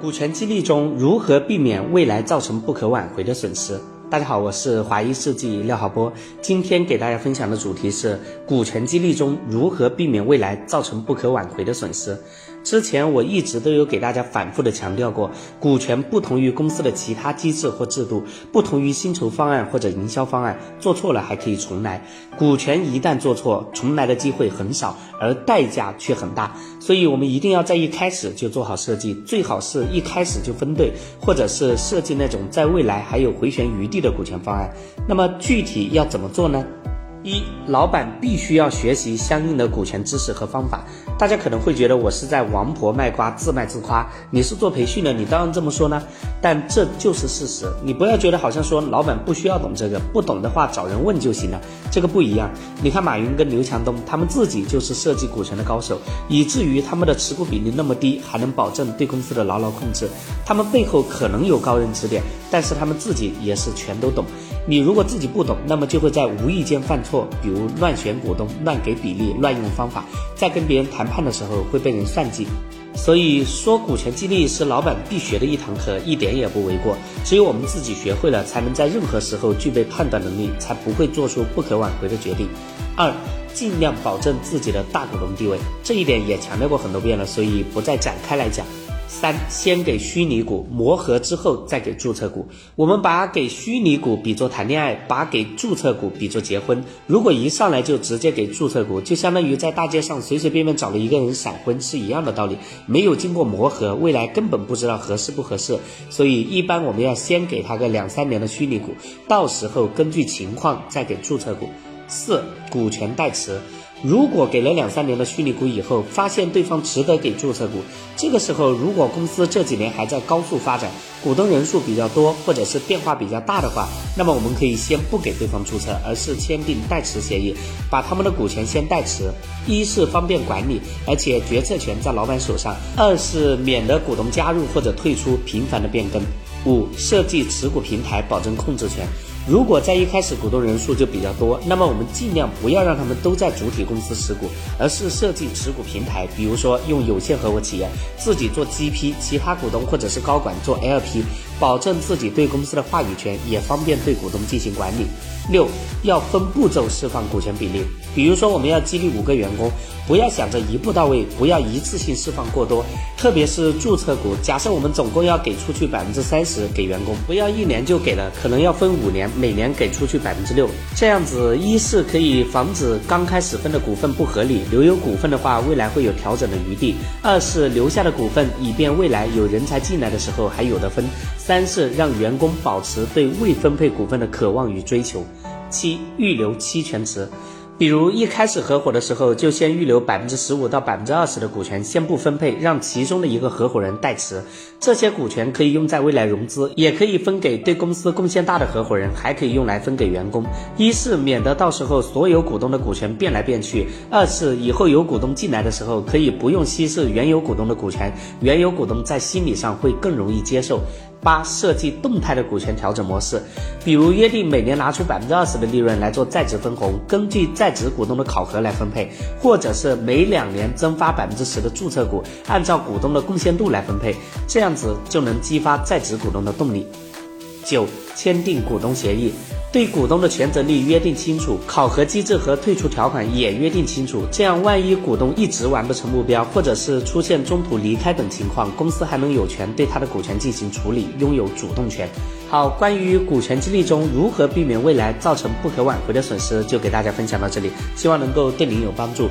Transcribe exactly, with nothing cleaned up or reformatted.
股权激励中如何避免未来造成不可挽回的损失？大家好，我是华谊世纪廖浩波，今天给大家分享的主题是股权激励中如何避免未来造成不可挽回的损失。之前我一直都有给大家反复的强调过，股权不同于公司的其他机制或制度，不同于薪酬方案或者营销方案，做错了还可以重来，股权一旦做错，重来的机会很少，而代价却很大。所以我们一定要在一开始就做好设计，最好是一开始就分对，或者是设计那种在未来还有回旋余地的股权方案。那么具体要怎么做呢？一、老板必须要学习相应的股权知识和方法。大家可能会觉得我是在王婆卖瓜，自卖自夸，你是做培训的，你当然这么说呢，但这就是事实。你不要觉得好像说老板不需要懂这个，不懂的话找人问就行了，这个不一样。你看马云跟刘强东，他们自己就是设计股权的高手，以至于他们的持股比例那么低，还能保证对公司的牢牢控制。他们背后可能有高人指点，但是他们自己也是全都懂。你如果自己不懂，那么就会在无意间犯错，比如乱选股东，乱给比例，乱用方法，在跟别人谈判的时候会被人算计。所以说股权激励是老板必学的一堂课，一点也不为过。只有我们自己学会了，才能在任何时候具备判断能力，才不会做出不可挽回的决定。二、尽量保证自己的大股东地位，这一点也强调过很多遍了，所以不再展开来讲。三、先给虚拟股，磨合之后再给注册股。我们把给虚拟股比作谈恋爱，把给注册股比作结婚。如果一上来就直接给注册股，就相当于在大街上随随便便找了一个人闪婚，是一样的道理，没有经过磨合，未来根本不知道合适不合适。所以一般我们要先给他个两三年的虚拟股，到时候根据情况再给注册股。四、股权代持。如果给了两三年的虚拟股以后，发现对方值得给注册股，这个时候如果公司这几年还在高速发展，股东人数比较多，或者是变化比较大的话，那么我们可以先不给对方注册，而是签订代持协议，把他们的股权先代持。一是方便管理，而且决策权在老板手上；二是免得股东加入或者退出频繁的变更。五、设计持股平台，保证控制权。如果在一开始股东人数就比较多，那么我们尽量不要让他们都在主体公司持股，而是设计持股平台，比如说用有限合伙企业自己做 G P， 其他股东或者是高管做 L P， 保证自己对公司的话语权，也方便对股东进行管理。六、要分步骤释放股权比例，比如说我们要激励五个员工，不要想着一步到位，不要一次性释放过多，特别是注册股，假设我们总共要给出去百分之三十给员工，不要一年就给了，可能要分五年，每年给出去百分之六，这样子一是可以防止刚开始分的股份不合理，留有股份的话，未来会有调整的余地；二是留下的股份，以便未来有人才进来的时候还有的分；三是让员工保持对未分配股份的渴望与追求。七、预留期权池。比如一开始合伙的时候，就先预留 百分之十五 到 百分之二十 的股权，先不分配，让其中的一个合伙人代持。这些股权可以用在未来融资，也可以分给对公司贡献大的合伙人，还可以用来分给员工。一是免得到时候所有股东的股权变来变去，二是以后有股东进来的时候，可以不用稀释原有股东的股权，原有股东在心理上会更容易接受。八、设计动态的股权调整模式，比如约定每年拿出 百分之二十 的利润来做在职分红，根据在职股东的考核来分配，或者是每两年增发 百分之十 的注册股，按照股东的贡献度来分配，这样子就能激发在职股东的动力。九、签订股东协议，对股东的权责利约定清楚，考核机制和退出条款也约定清楚，这样万一股东一直完不成目标，或者是出现中途离开等情况，公司还能有权对他的股权进行处理，拥有主动权。好，关于股权激励中如何避免未来造成不可挽回的损失，就给大家分享到这里，希望能够对您有帮助。